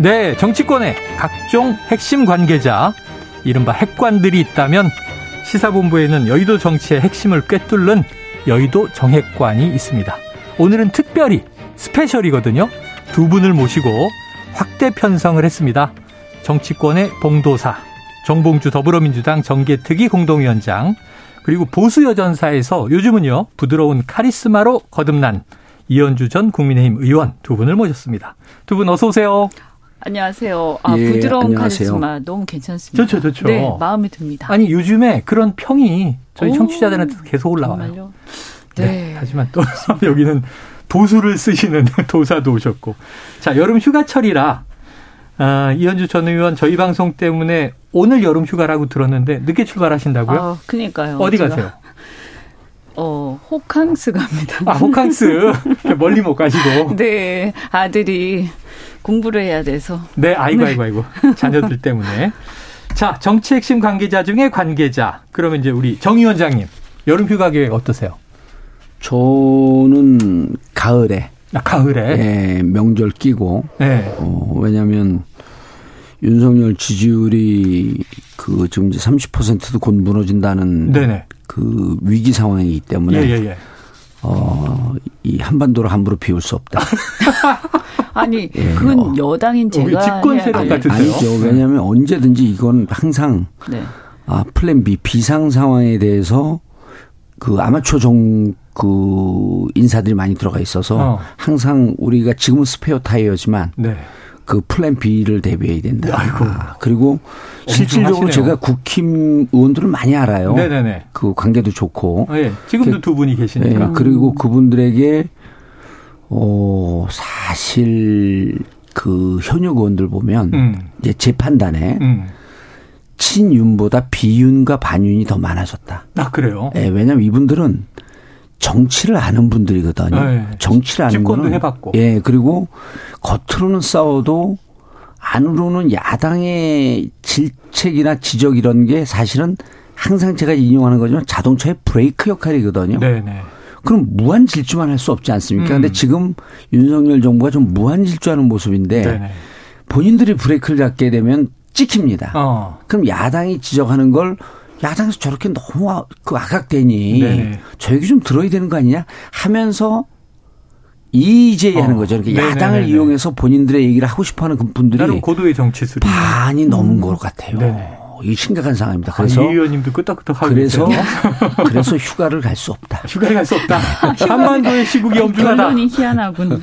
네, 정치권의 각종 핵심 관계자, 이른바 핵관들이 있다면 시사본부에는 여의도 정치의 핵심을 꿰뚫는 여의도 정핵관이 있습니다. 오늘은 특별히 스페셜이거든요. 두 분을 모시고 확대 편성을 했습니다. 정치권의 봉도사, 정봉주 더불어민주당 정계특위 공동위원장, 그리고 보수여전사에서 요즘은요 부드러운 카리스마로 거듭난 이현주 전 국민의힘 의원 두 분을 모셨습니다. 두 분 어서 오세요. 안녕하세요. 예, 부드러운 안녕하세요. 카리스마 너무 괜찮습니다. 좋죠, 좋죠. 네, 마음에 듭니다. 아니 요즘에 그런 평이 저희 청취자들한테 계속 올라와요. 정말요? 네. 네. 하지만 또 여기는 도수를 쓰시는 도사도 오셨고, 자 여름 휴가철이라 이현주 전 의원 저희 방송 때문에 오늘 여름 휴가라고 들었는데 늦게 출발하신다고요? 아, 그러니까요. 어디 가세요? 호캉스 갑니다. 아, 호캉스. 멀리 못 가시고. 네, 아들이 공부를 해야 돼서. 네, 아이고. 자녀들 때문에. 자, 정치 핵심 관계자 중에 관계자. 그러면 이제 우리 정 위원장님, 여름 휴가 계획 어떠세요? 저는 가을에. 아, 가을에? 네, 명절 끼고. 네. 왜냐면 윤석열 지지율이 지금 이제 30%도 곧 무너진다는. 네네. 그 위기 상황이기 때문에 예. 이 한반도를 함부로 비울 수 없다. 아니 예, 그건 여당인 제가 집권 세력 같은데요. 아니죠. 왜냐하면 언제든지 이건 항상 플랜 B 비상 상황에 대해서 아마추어 인사들이 많이 들어가 있어서 항상 우리가 지금은 스페어 타이어지만. 네. 플랜 B를 대비해야 된다. 아이고. 그리고 실질적으로 제가 국힘 의원들을 많이 알아요. 네네네. 관계도 좋고. 네, 지금도 두 분이 계시니까. 네, 그리고 그분들에게, 사실 현역 의원들 보면, 이제 제 판단에, 친윤보다 비윤과 반윤이 더 많아졌다. 아, 그래요? 네, 왜냐면 이분들은 정치를 아는 분들이거든요. 네. 정치를 아는 집권도 거는 해봤고. 예, 그리고 겉으로는 싸워도 안으로는 야당의 질책이나 지적 이런 게 사실은 항상 제가 인용하는 거지만 자동차의 브레이크 역할이거든요. 네네. 그럼 무한 질주만 할 수 없지 않습니까? 그런데 지금 윤석열 정부가 좀 무한 질주하는 모습인데 네네. 본인들이 브레이크를 잡게 되면 찍힙니다. 그럼 야당이 지적하는 걸 야당에서 저렇게 너무 아각대니 네네. 저 얘기 좀 들어야 되는 거 아니냐 하면서 이의제기하는 거죠. 그러니까 야당을 이용해서 본인들의 얘기를 하고 싶어하는 분들이 나름 고도의 정치 수준 반이 넘은 것 같아요. 네네. 이 심각한 상황입니다. 그래서 이 의원님도 끄떡끄떡 하고 있어요. 그래서 휴가를 갈 수 없다. 휴가를 갈 수 없다. 한반도의 시국이 엄중하다. 결론이 희한하군.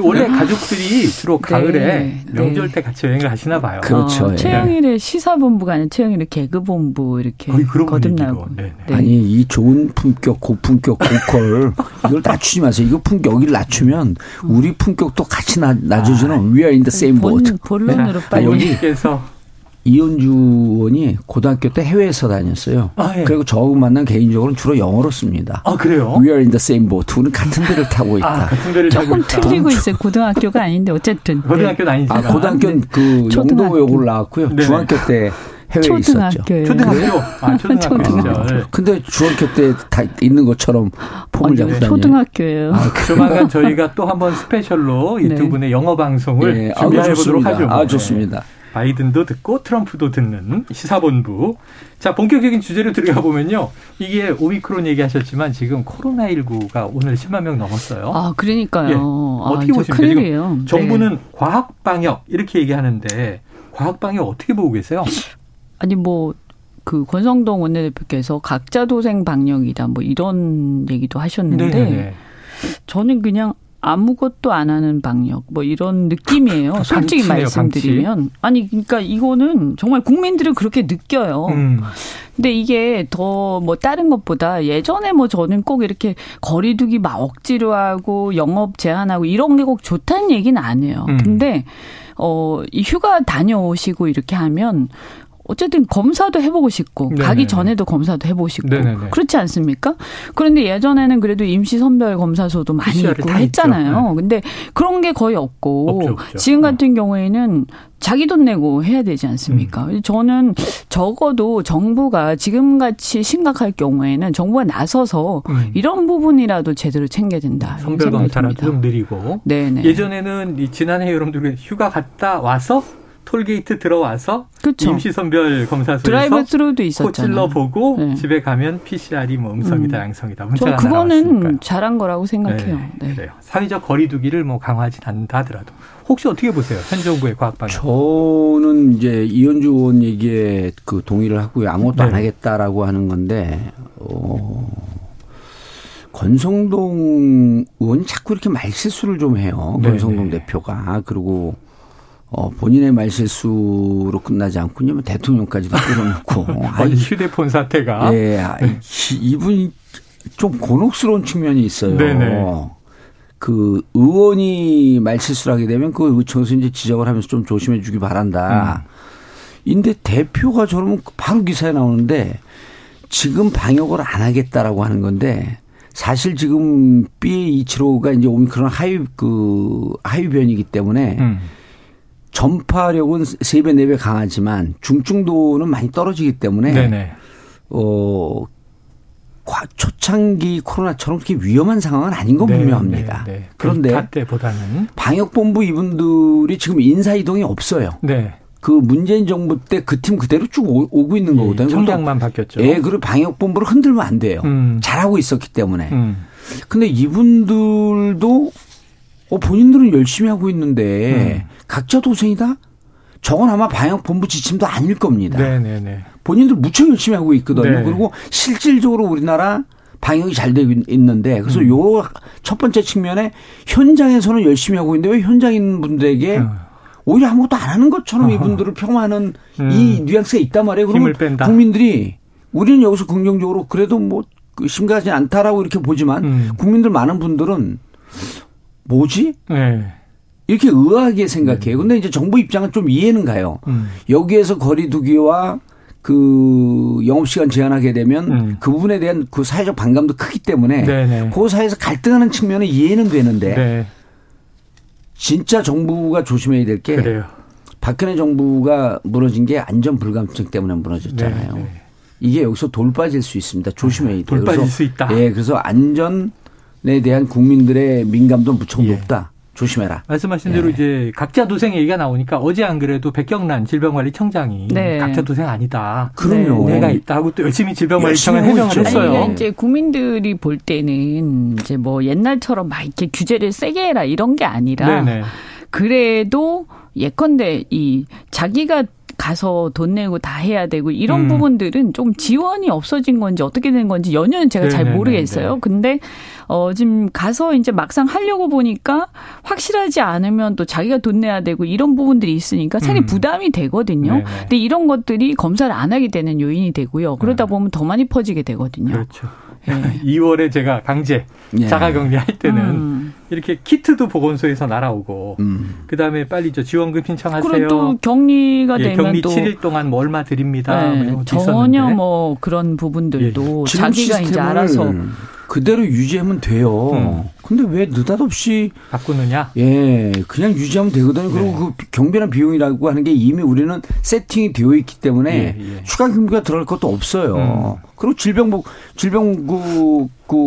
원래 가족들이 주로 가을에 명절 때 같이 여행을 하시나 봐요. 그렇죠. 최영일의 시사본부가 아니라 최영일의 개그본부 이렇게 거듭나고. 네. 아니 이 좋은 품격, 고품격, 고퀄 이걸 낮추지 마세요. 이거 품격 여기를 낮추면 우리 품격도 같이 낮춰주는 We are in the same boat. 본론으로 빨리. 여기에서. 이현주 의원이 고등학교 때 해외에서 다녔어요. 아, 예. 그리고 저하고 만난 개인적으로는 주로 영어로 씁니다. 아, 그래요? We are in the same boat. 우리는 같은 배를 타고 있다. 같은 배를 조금 틀리고 있어요. 고등학교가 아닌데 어쨌든. 고등학교는 아니죠. 아, 고등학교는 영도외고를 나왔고요. 네네. 중학교 때 해외에 있었죠. 초등학교. 아, 초등학교죠. 근데 중학교 때 다 있는 것처럼 폼을 잡고 다녀요. 초등학교예요. 조만간 저희가 또 한번 스페셜로 이 두 분의 영어 방송을 준비해 보도록 하죠. 아, 좋습니다. 바이든도 듣고 트럼프도 듣는 시사본부. 자, 본격적인 주제로 들어가 보면요. 이게 오미크론 얘기하셨지만 지금 코로나19가 오늘 10만 명 넘었어요. 아, 그러니까요. 예. 어떻게 보십니까? 큰일이에요. 지금 정부는 과학방역 이렇게 얘기하는데 과학방역 어떻게 보고 계세요? 아니 권성동 원내대표께서 각자 도생 방역이다 이런 얘기도 하셨는데 네네. 저는 그냥 아무것도 안 하는 방역 이런 느낌이에요. 솔직히 말씀드리면 아니 그러니까 이거는 정말 국민들은 그렇게 느껴요. 근데 이게 더 다른 것보다 예전에 저는 꼭 이렇게 거리두기 막 억지로 하고 영업 제한하고 이런 게 꼭 좋다는 얘기는 안 해요. 근데 이 휴가 다녀오시고 이렇게 하면 어쨌든 검사도 해보고 싶고 네네. 가기 전에도 검사도 해보고 싶고 네네네. 그렇지 않습니까? 그런데 예전에는 그래도 임시선별검사소도 많이 있고 했잖아요. 네. 근데 그런 게 거의 없고 없죠. 지금 같은 경우에는 자기 돈 내고 해야 되지 않습니까? 저는 적어도 정부가 지금같이 심각할 경우에는 정부가 나서서 이런 부분이라도 제대로 챙겨야 된다. 선별검사라도 좀 느리고. 네네. 예전에는 지난해 여러분들 휴가 갔다 와서 톨게이트 들어와서 그쵸. 임시선별 검사소에서 드라이브 스루도 있었잖아요. 코 찔러보고 네. 집에 가면 PCR이 뭐 음성이다 양성이다 문자가 저 그거는 나왔으니까요. 잘한 거라고 생각해요. 네. 그래요. 사회적 거리 두기를 뭐 강화하진 않는다 하더라도. 혹시 어떻게 보세요? 현 정부의 과학방향. 저는 이제 이현주 의원 얘기에 그 동의를 하고요. 아무것도 안 하겠다라고 하는 건데 권성동 의원이 자꾸 이렇게 말실수를 좀 해요. 권성동 대표가. 그리고 본인의 말실수로 끝나지 않고 대통령까지도 끌어놓고. 휴대폰 사태가. 예, 이분이 좀 곤혹스러운 측면이 있어요. 네네. 그 의원이 말실수를 하게 되면 그 의총에서 이제 지적을 하면서 좀 조심해 주기 바란다. 근데 대표가 저러면 바로 기사에 나오는데 지금 방역을 안 하겠다라고 하는 건데 사실 지금 BA.275가 이제 오미크론 하위 변이기 때문에 전파력은 3배, 4배 강하지만 중증도는 많이 떨어지기 때문에 네네. 초창기 코로나처럼 그렇게 위험한 상황은 아닌 건 분명합니다. 네네. 그런데 때보다는. 방역본부 이분들이 지금 인사이동이 없어요. 네. 그 문재인 정부 때 그 팀 그대로 쭉 오고 있는 거거든요. 청장만 바뀌었죠. 예, 그리고 방역본부를 흔들면 안 돼요. 잘하고 있었기 때문에. 근데 이분들도 본인들은 열심히 하고 있는데 각자 도생이다? 저건 아마 방역본부 지침도 아닐 겁니다. 네네네. 본인들 무척 열심히 하고 있거든요. 네. 그리고 실질적으로 우리나라 방역이 잘 되고 있는데 그래서 요 첫 번째 측면에 현장에서는 열심히 하고 있는데 왜 현장에 있는 분들에게 오히려 아무것도 안 하는 것처럼 이분들을 폄하하는 이 뉘앙스가 있단 말이에요. 그러면 국민들이 우리는 여기서 긍정적으로 그래도 뭐 심각하지 않다라고 이렇게 보지만 국민들 많은 분들은 뭐지? 네. 이렇게 의아하게 생각해요. 근데 이제 정부 입장은 좀 이해는 가요. 여기에서 거리두기와 그 영업시간 제한하게 되면 그 부분에 대한 그 사회적 반감도 크기 때문에 네네. 그 사이에서 갈등하는 측면에 이해는 되는데 네. 진짜 정부가 조심해야 될 게 박근혜 정부가 무너진 게 안전 불감증 때문에 무너졌잖아요. 네네. 이게 여기서 돌 빠질 수 있습니다. 조심해야 돼요. 돌 빠질 수 있다. 예, 그래서 안전에 대한 국민들의 민감도 무척 높다. 조심해라. 말씀하신 대로 이제 각자 도생 얘기가 나오니까 어제 안 그래도 백경란 질병관리청장이 각자 도생 아니다. 그럼요. 내가 있다 하고 또 열심히 질병관리청을 해명을 했어요. 아니, 이제 국민들이 볼 때는 이제 뭐 옛날처럼 막 이렇게 규제를 세게 해라 이런 게 아니라 네네. 그래도 예컨대 이 자기가 가서 돈 내고 다 해야 되고 이런 부분들은 좀 지원이 없어진 건지 어떻게 된 건지 연유는 제가 잘 모르겠어요. 네네. 근데 지금 가서 이제 막상 하려고 보니까 확실하지 않으면 또 자기가 돈 내야 되고 이런 부분들이 있으니까 상당히 부담이 되거든요. 네네. 근데 이런 것들이 검사를 안 하게 되는 요인이 되고요. 그러다 보면 더 많이 퍼지게 되거든요. 그렇죠. 네. 2월에 제가 강제 자가격리 할 때는 이렇게 키트도 보건소에서 날아오고 그다음에 빨리 저 지원금 신청하세요. 그럼 또 격리가 되면 격리 또 7일 동안 뭐 얼마 드립니다. 네. 뭐 전혀 뭐 그런 부분들도 자기가 이제 알아서. 그대로 유지하면 돼요. 근데 왜 느닷없이 바꾸느냐? 예, 그냥 유지하면 되거든요. 그리고 그 경비나 비용이라고 하는 게 이미 우리는 세팅이 되어 있기 때문에 추가 경비가 들어갈 것도 없어요. 그리고 질병국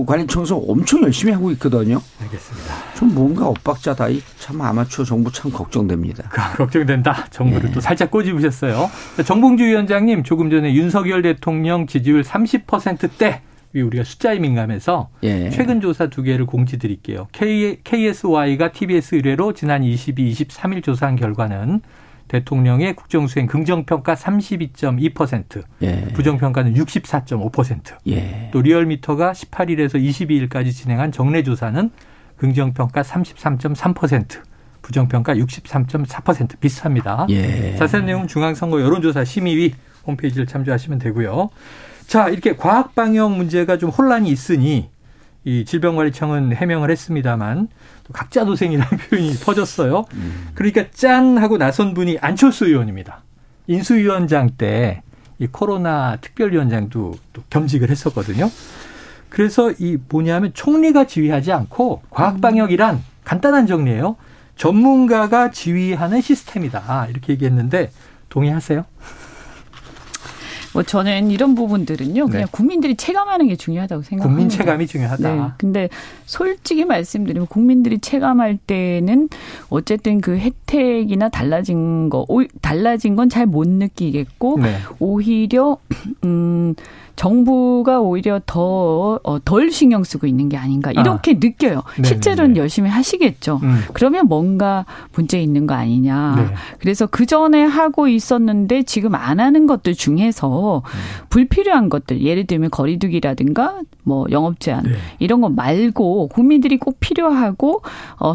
관리청에서 엄청 열심히 하고 있거든요. 알겠습니다. 좀 뭔가 엇박자다. 참 아마추어 정부 참 걱정됩니다. 걱정된다. 정부를 또 살짝 꼬집으셨어요. 정봉주 위원장님 조금 전에 윤석열 대통령 지지율 30%대. 우리가 숫자에 민감해서 최근 조사 두 개를 공지 드릴게요. KSY가 TBS 의뢰로 지난 22, 23일 조사한 결과는 대통령의 국정수행 긍정평가 32.2%, 부정평가는 64.5%, 또 리얼미터가 18일에서 22일까지 진행한 정례조사는 긍정평가 33.3%, 부정평가 63.4% 비슷합니다. 자세한 내용은 중앙선거여론조사심의위 홈페이지를 참조하시면 되고요. 자, 이렇게 과학 방역 문제가 좀 혼란이 있으니 이 질병관리청은 해명을 했습니다만 또 각자 도생이라는 표현이 퍼졌어요. 그러니까 짠 하고 나선 분이 안철수 의원입니다. 인수위원장 때 이 코로나 특별위원장도 또 겸직을 했었거든요. 그래서 이 뭐냐면 총리가 지휘하지 않고 과학방역이란 간단한 정리예요. 전문가가 지휘하는 시스템이다. 이렇게 얘기했는데 동의하세요? 뭐 저는 이런 부분들은요. 그냥 네. 국민들이 체감하는 게 중요하다고 생각합니다. 국민 체감이 중요하다. 네. 근데 솔직히 말씀드리면 국민들이 체감할 때는 어쨌든 그 혜택이나 달라진 건 잘 못 느끼겠고 네. 오히려 정부가 오히려 덜 신경 쓰고 있는 게 아닌가 이렇게 느껴요. 네네네. 실제로는 열심히 하시겠죠. 그러면 뭔가 문제 있는 거 아니냐. 네. 그래서 그전에 하고 있었는데 지금 안 하는 것들 중에서 불필요한 것들 예를 들면 거리두기라든가 뭐 영업 제한 네. 이런 거 말고 국민들이 꼭 필요하고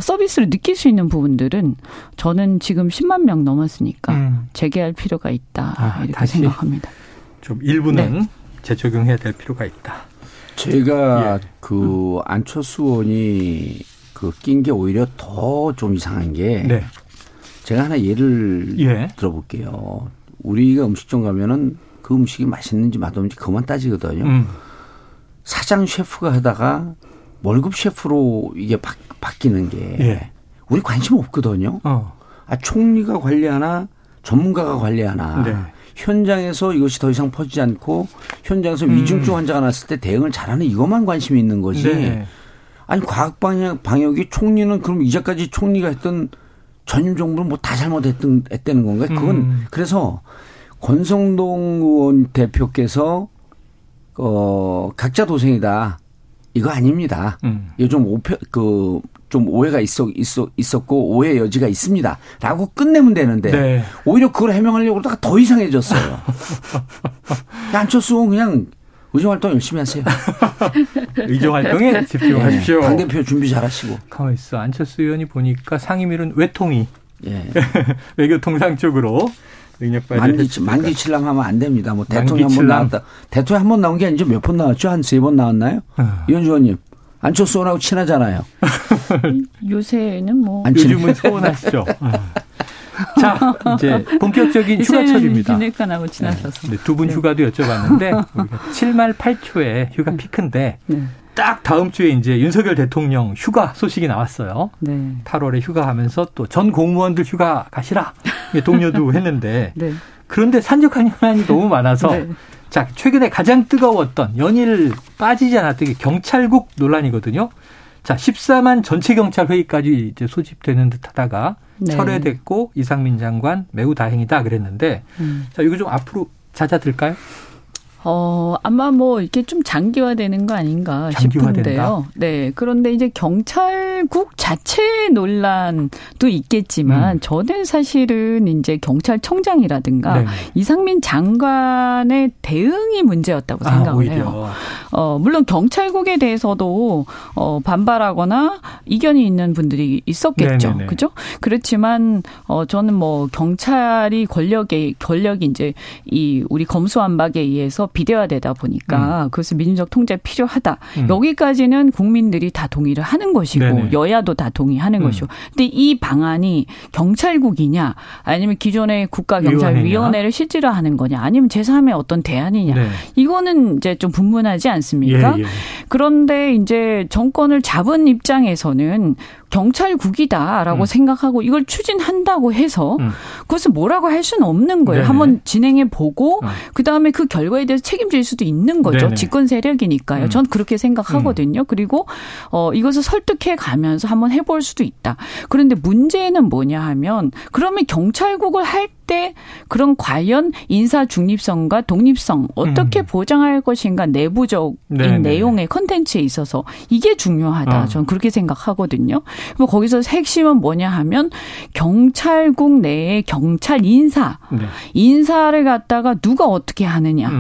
서비스를 느낄 수 있는 부분들은 저는 지금 10만 명 넘었으니까 재개할 필요가 있다. 이렇게 다시 생각합니다. 좀 일부는. 네. 재적용해야 될 필요가 있다. 제가 예. 그 안철수 의원이 그 낀 게 오히려 더 좀 이상한 게 네. 제가 하나 예를 예. 들어볼게요. 우리가 음식점 가면은 그 음식이 맛있는지 맛없는지 그만 따지거든요. 사장 셰프가 하다가 월급 셰프로 이게 바뀌는 게 예. 우리 관심 없거든요. 아, 총리가 관리하나 전문가가 관리하나. 네. 현장에서 이것이 더 이상 퍼지지 않고 현장에서 위중증 환자가 났을 때 대응을 잘하는 이것만 관심이 있는 거지. 네. 아니 과학방역이 총리는 그럼 이제까지 총리가 했던 전임 정부는 뭐 다 잘못했다는 건가요? 그건 그래서 권성동 의원 대표께서 각자 도생이다 이거 아닙니다. 좀 오해가 있었고 오해 여지가 있습니다라고 끝내면 되는데 네. 오히려 그걸 해명하려고 그러다가 더 이상해졌어요. 안철수 그냥 의정활동 열심히 하세요. 의정활동에 집중하십시오. 네. 당대표 준비 잘하시고. 가만 있어. 안철수 의원이 보니까 상임위는 외통위. 예. 외교통상 쪽으로 능력받을 만기칠랑 하면 안 됩니다. 뭐 대통령 한 번 나왔다. 대통령 한 번 나온 게 이제 몇 번 나왔죠? 한 세 번 나왔나요? 이현주 의원님. 안철수 의원하고 친하잖아요. 요새는 뭐. 요즘은 서운하시죠. 자, 이제 본격적인 휴가철입니다. 기획관하고 친하셔서. 네, 두 분 휴가도 여쭤봤는데 7말 8초에 휴가 피크인데 딱 다음 주에 이제 윤석열 대통령 휴가 소식이 나왔어요. 네. 8월에 휴가하면서 또 전 공무원들 휴가 가시라. 동료도 했는데 네. 그런데 산적한 현안이 너무 많아서 네. 자, 최근에 가장 뜨거웠던 연일 빠지지 않았던 게 경찰국 논란이거든요. 자, 14만 전체 경찰 회의까지 이제 소집되는 듯 하다가 네. 철회됐고 이상민 장관 매우 다행이다 그랬는데 자, 이거 좀 앞으로 잦아들까요? 아마 뭐 이렇게 좀 장기화되는 거 아닌가 싶은데요. 네. 그런데 이제 경찰국 자체 논란도 있겠지만 저는 사실은 이제 경찰청장이라든가 네. 이상민 장관의 대응이 문제였다고 생각을 해요. 물론 경찰국에 대해서도 반발하거나 이견이 있는 분들이 있었겠죠. 네네네. 그죠? 그렇지만 저는 뭐 경찰이 권력이 이제 이 우리 검수완박에 의해서 비대화되다 보니까 그것을 민주적 통제 필요하다. 여기까지는 국민들이 다 동의를 하는 것이고 네네. 여야도 다 동의하는 것이고. 근데 이 방안이 경찰국이냐 아니면 기존의 국가경찰위원회를 실질화하는 거냐 아니면 제3의 어떤 대안이냐 네. 이거는 이제 좀 분분하지 않습니까? 예, 예. 그런데 이제 정권을 잡은 입장에서는 경찰국이다라고 생각하고 이걸 추진한다고 해서 그것을 뭐라고 할 수는 없는 거예요. 네네. 한번 진행해보고 그다음에 그 결과에 대해서 책임질 수도 있는 거죠. 네네. 집권 세력이니까요. 전 그렇게 생각하거든요. 그리고 이것을 설득해 가면서 한번 해볼 수도 있다. 그런데 문제는 뭐냐 하면 그러면 경찰국을 할 때 그런 과연 인사 중립성과 독립성 어떻게 보장할 것인가 내부적인 네네. 내용의 컨텐츠에 있어서 이게 중요하다. 저는 그렇게 생각하거든요. 뭐 거기서 핵심은 뭐냐 하면 경찰국 내에 경찰 인사, 네. 인사를 갖다가 누가 어떻게 하느냐.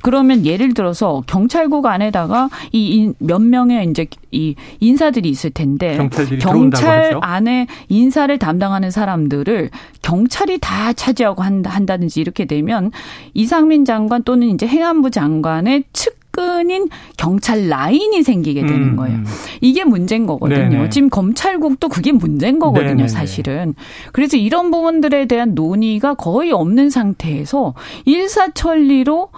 그러면 예를 들어서 경찰국 안에다가 이 몇 명의 이제 이 인사들이 있을 텐데 경찰 안에 인사를 담당하는 사람들을 경찰이 다 차지하고 한다든지 이렇게 되면 이상민 장관 또는 이제 행안부 장관의 측 측근인 경찰 라인이 생기게 되는 거예요. 이게 문제인 거거든요. 네네. 지금 검찰국도 그게 문제인 거거든요. 네네네. 사실은. 그래서 이런 부분들에 대한 논의가 거의 없는 상태에서 일사천리로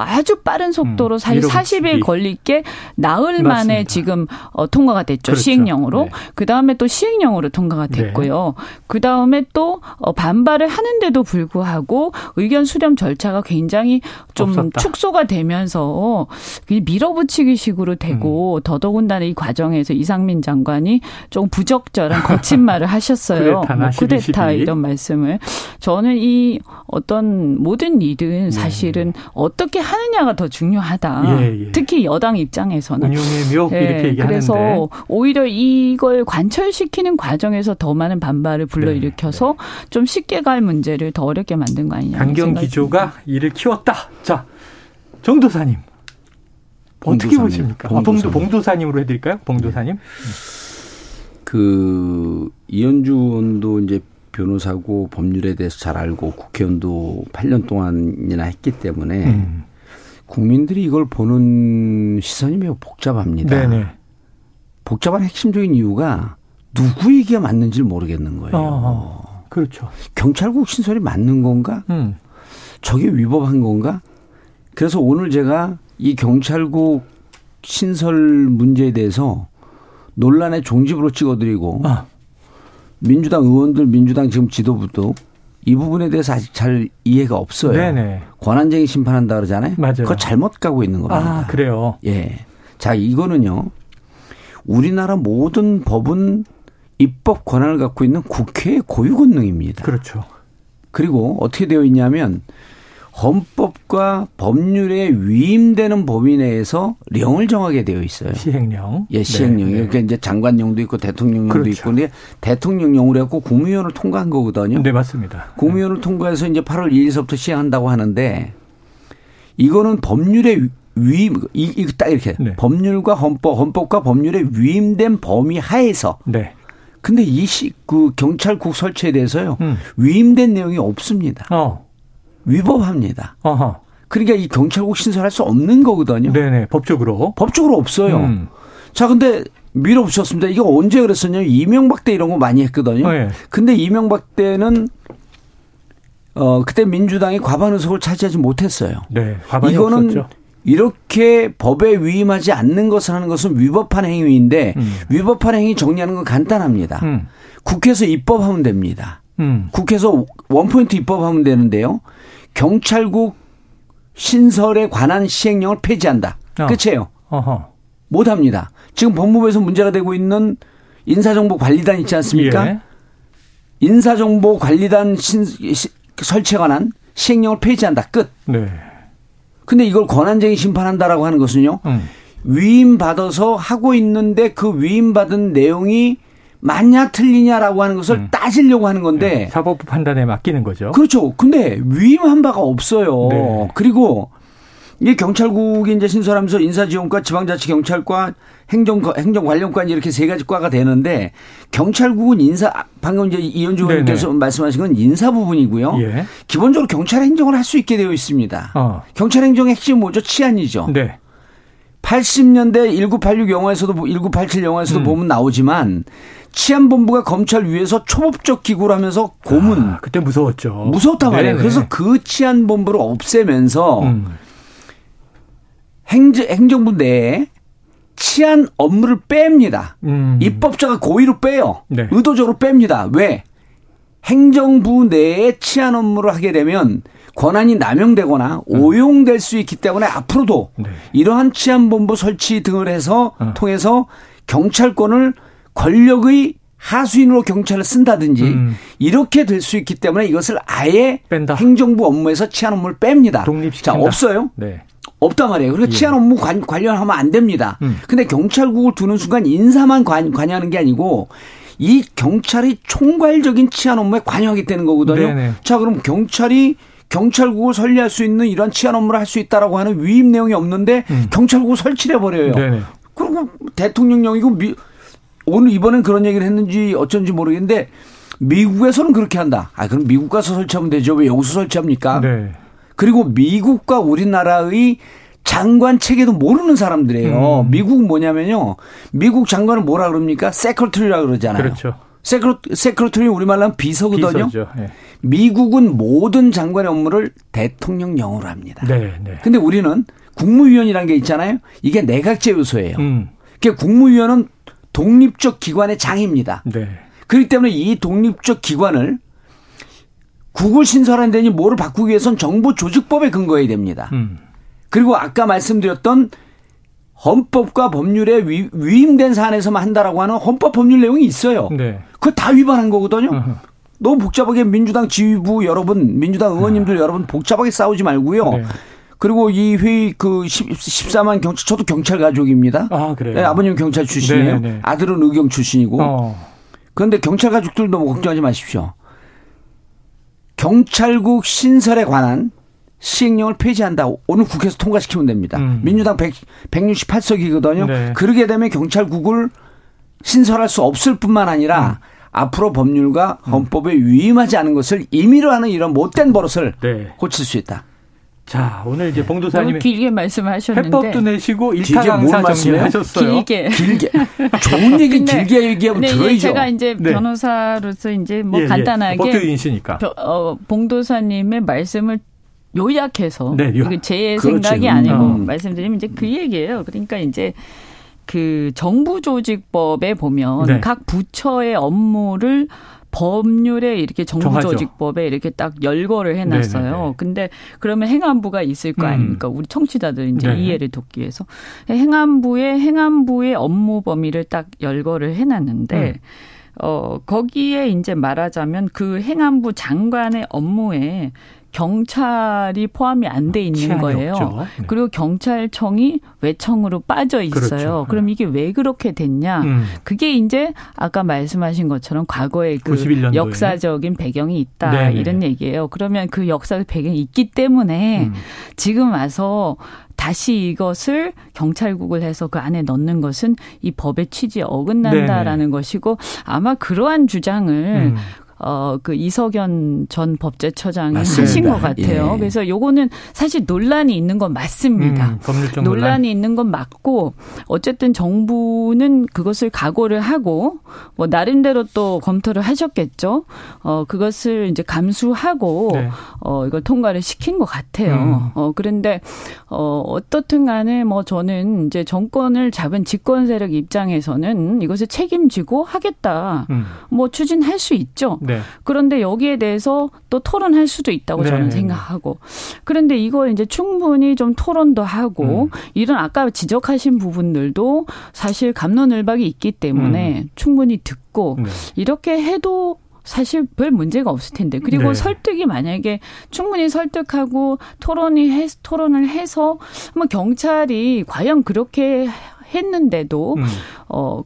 아주 빠른 속도로 사실 40일 걸리게 나흘 맞습니다. 만에 지금 통과가 됐죠. 그렇죠. 시행령으로. 네. 그다음에 또 시행령으로 통과가 됐고요. 네. 그다음에 또 반발을 하는데도 불구하고 의견 수렴 절차가 굉장히 좀 없었다. 축소가 되면서 밀어붙이기 식으로 되고 더더군다나 이 과정에서 이상민 장관이 좀 부적절한 거친 말을 하셨어요. 쿠데타 이런 말씀을. 저는 이 어떤 모든 일은 사실은 어떻게 하느냐가 더 중요하다. 예, 예. 특히 여당 입장에서는. 운용의 묘 이렇게 얘기하는데. 그래서 오히려 이걸 관철시키는 과정에서 더 많은 반발을 불러일으켜서 좀 쉽게 갈 문제를 더 어렵게 만든 거 아니냐. 강경기조가 이를 키웠다. 자, 정도사님. 어떻게 보십니까? 봉도사님. 봉도사님으로 해드릴까요? 봉도사님. 네. 그 이현주 의원도 이제 변호사고 법률에 대해서 잘 알고 국회의원도 8년 동안이나 했기 때문에 국민들이 이걸 보는 시선이 매우 복잡합니다. 네네. 복잡한 핵심적인 이유가 누구 얘기가 맞는지를 모르겠는 거예요. 그렇죠. 경찰국 신설이 맞는 건가? 저게 위법한 건가? 그래서 오늘 제가 이 경찰국 신설 문제에 대해서 논란의 종집으로 찍어드리고 민주당 의원들, 민주당 지금 지도부도 이 부분에 대해서 아직 잘 이해가 없어요. 네네. 권한쟁의 심판한다 그러잖아요. 맞아요. 그거 잘못 가고 있는 겁니다. 아, 그래요? 예. 자, 이거는요. 우리나라 모든 법은 입법 권한을 갖고 있는 국회의 고유 권능입니다. 그렇죠. 그리고 어떻게 되어 있냐면 헌법과 법률에 위임되는 범위 내에서 령을 정하게 되어 있어요. 시행령. 예, 시행령. 네, 네. 그러니까 이제 장관령도 있고 대통령령도 그렇죠. 있고 근데 대통령령으로 해갖고 국무위원을 통과한 거거든요. 네, 맞습니다. 국무위원을 통과해서 이제 8월 2일서부터 시행한다고 하는데 이거는 법률에 위임, 이거 딱 이렇게. 네. 법률과 헌법, 헌법과 법률에 위임된 범위 하에서. 네. 근데 그 경찰국 설치에 대해서요. 위임된 내용이 없습니다. 위법합니다. 어허. 그러니까 이 경찰국 신설할 수 없는 거거든요. 네네. 법적으로. 법적으로 없어요. 자, 근데 밀어붙였습니다. 이게 언제 그랬었냐면 이명박 때 이런 거 많이 했거든요. 네. 근데 이명박 때는 그때 민주당이 과반 의석을 차지하지 못했어요. 네. 과반이 이거는 없었죠. 이렇게 법에 위임하지 않는 것을 하는 것은 위법한 행위인데 위법한 행위 정리하는 건 간단합니다. 국회에서 입법하면 됩니다. 국회에서 원포인트 입법하면 되는데요. 경찰국 신설에 관한 시행령을 폐지한다. 끝이에요. 못합니다. 지금 법무부에서 문제가 되고 있는 인사정보관리단 있지 않습니까? 예. 인사정보관리단 설치에 관한 시행령을 폐지한다. 끝. 네. 근데 이걸 권한쟁의 심판한다라고 하는 것은요. 위임받아서 하고 있는데 그 위임받은 내용이 맞냐 틀리냐라고 하는 것을 따지려고 하는 건데. 사법부 판단에 맡기는 거죠. 그렇죠. 근데 위임한 바가 없어요. 네. 그리고 이 경찰국이 이제 신설하면서 인사지원과 지방자치경찰과 행정관련관 이렇게 세 가지 과가 되는데 경찰국은 방금 이제 이현주 의원께서 말씀하신 건 인사 부분이고요. 예. 기본적으로 경찰 행정을 할 수 있게 되어 있습니다. 경찰 행정의 핵심은 뭐죠? 치안이죠. 네. 80년대 1986 영화에서도 1987 영화에서도 보면 나오지만 치안본부가 검찰 위에서 초법적 기구를 하면서 고문. 그때 무서웠죠. 무서웠단 말이에요. 그래서 그 치안본부를 없애면서 행정부 내에 치안 업무를 뺍니다. 입법자가 고의로 빼요. 네. 의도적으로 뺍니다. 왜? 행정부 내에 치안 업무를 하게 되면 권한이 남용되거나 오용될 수 있기 때문에 앞으로도 네. 이러한 치안본부 설치 등을 해서 통해서 경찰권을 권력의 하수인으로 경찰을 쓴다든지 이렇게 될 수 있기 때문에 이것을 아예 뺀다. 행정부 업무에서 치안 업무를 뺍니다. 독립시킨다. 자, 없어요? 네. 없단 말이에요. 그러니까 예. 치안 업무 관련하면 안 됩니다. 근데 경찰국을 두는 순간 인사만 관여하는 게 아니고 이 경찰이 총괄적인 치안 업무에 관여하게 되는 거거든요. 네네. 자, 그럼 경찰이 경찰국을 설립할 수 있는 이런 치안 업무를 할 수 있다라고 하는 위임 내용이 없는데 경찰국을 설치를 해버려요. 네네. 그리고 대통령령이고 오늘 이번엔 그런 얘기를 했는지 어쩐지 모르겠는데 미국에서는 그렇게 한다. 아, 그럼 미국 가서 설치하면 되죠. 왜 여기서 설치합니까? 네. 그리고 미국과 우리나라의 장관 체계도 모르는 사람들이에요. 미국은 뭐냐면요. 미국 장관은 뭐라 그럽니까? 세크레터리라고 그러잖아요. 그렇죠. 세크레터리 우리말로 하면 비서거든요. 예. 미국은 모든 장관의 업무를 대통령령으로 합니다. 네, 네. 근데 우리는 국무위원이라는 게 있잖아요. 이게 내각제 요소예요. 그러니까 국무위원은 독립적 기관의 장입니다. 네. 그렇기 때문에 이 독립적 기관을 국을 신설한 데니 뭐를 바꾸기 위해서는 정부조직법에 근거해야 됩니다. 그리고 아까 말씀드렸던 헌법과 법률에 위임된 사안에서만 한다라고 하는 헌법 법률 내용이 있어요. 네. 그거 다 위반한 거거든요. 어허. 너무 복잡하게 민주당 지휘부 여러분, 민주당 의원님들 여러분 복잡하게 싸우지 말고요. 네. 그리고 이 회의 그 14만 경찰, 저도 경찰 가족입니다. 아, 그래요? 네, 아버님 경찰 출신이에요. 네네. 아들은 의경 출신이고. 그런데 경찰 가족들 너무 걱정하지 마십시오. 경찰국 신설에 관한 시행령을 폐지한다. 오늘 국회에서 통과시키면 됩니다. 민주당 168석이거든요. 네. 그러게 되면 경찰국을 신설할 수 없을 뿐만 아니라 앞으로 법률과 헌법에 위임하지 않은 것을 임의로 하는 이런 못된 버릇을 고칠 수 있다. 자, 오늘 이제 봉도사님이 길게 말씀하셨는데 해법도 내시고 일타강사 정리하셨어요. 길게 좋은 얘기 길게 얘기하면 들어야죠. 제가 이제 변호사로서 이제 뭐 간단하게 법조인이시니까 봉도사님의 말씀을 요약해서 제 생각이 아니고 말씀드리면 이제 그 얘기예요. 그러니까 이제 그 정부조직법에 보면 각 부처의 업무를 법률에 이렇게 정부조직법에 정하죠. 이렇게 딱 열거를 해놨어요. 네네네. 근데 그러면 행안부가 있을 거 아닙니까? 우리 청취자들 이제 이해를 돕기 위해서 행안부의 업무 범위를 딱 열거를 해놨는데 거기에 이제 말하자면 그 행안부 장관의 업무에 경찰이 포함이 안 돼 있는 거예요. 네. 그리고 경찰청이 외청으로 빠져 있어요. 그렇죠. 그럼 이게 왜 그렇게 됐냐. 그게 이제 아까 말씀하신 것처럼 과거의 그 91년도에. 역사적인 배경이 있다. 네네. 이런 얘기예요. 그러면 그 역사적 배경이 있기 때문에 지금 와서 다시 이것을 경찰국을 해서 그 안에 넣는 것은 이 법의 취지에 어긋난다라는 네네. 것이고 아마 그러한 주장을 그 이석연 전 법제처장이 맞습니다. 하신 것 같아요. 예. 그래서 요거는 사실 논란이 있는 건 맞습니다. 법률적 논란이 있는 건 맞고 어쨌든 정부는 그것을 각오를 하고 뭐 나름대로 또 검토를 하셨겠죠. 그것을 이제 감수하고 네. 이걸 통과를 시킨 것 같아요. 그런데 어떻든 간에 뭐 저는 이제 정권을 잡은 집권 세력 입장에서는 이것을 책임지고 하겠다. 뭐 추진할 수 있죠. 네. 그런데 여기에 대해서 또 토론할 수도 있다고 네. 저는 생각하고 그런데 이걸 이제 충분히 좀 토론도 하고 이런 아까 지적하신 부분들도 사실 갑론을박이 있기 때문에 충분히 듣고 네. 이렇게 해도 사실 별 문제가 없을 텐데 그리고 네. 설득이 만약에 충분히 설득하고 토론을 해서 뭐 경찰이 과연 그렇게 했는데도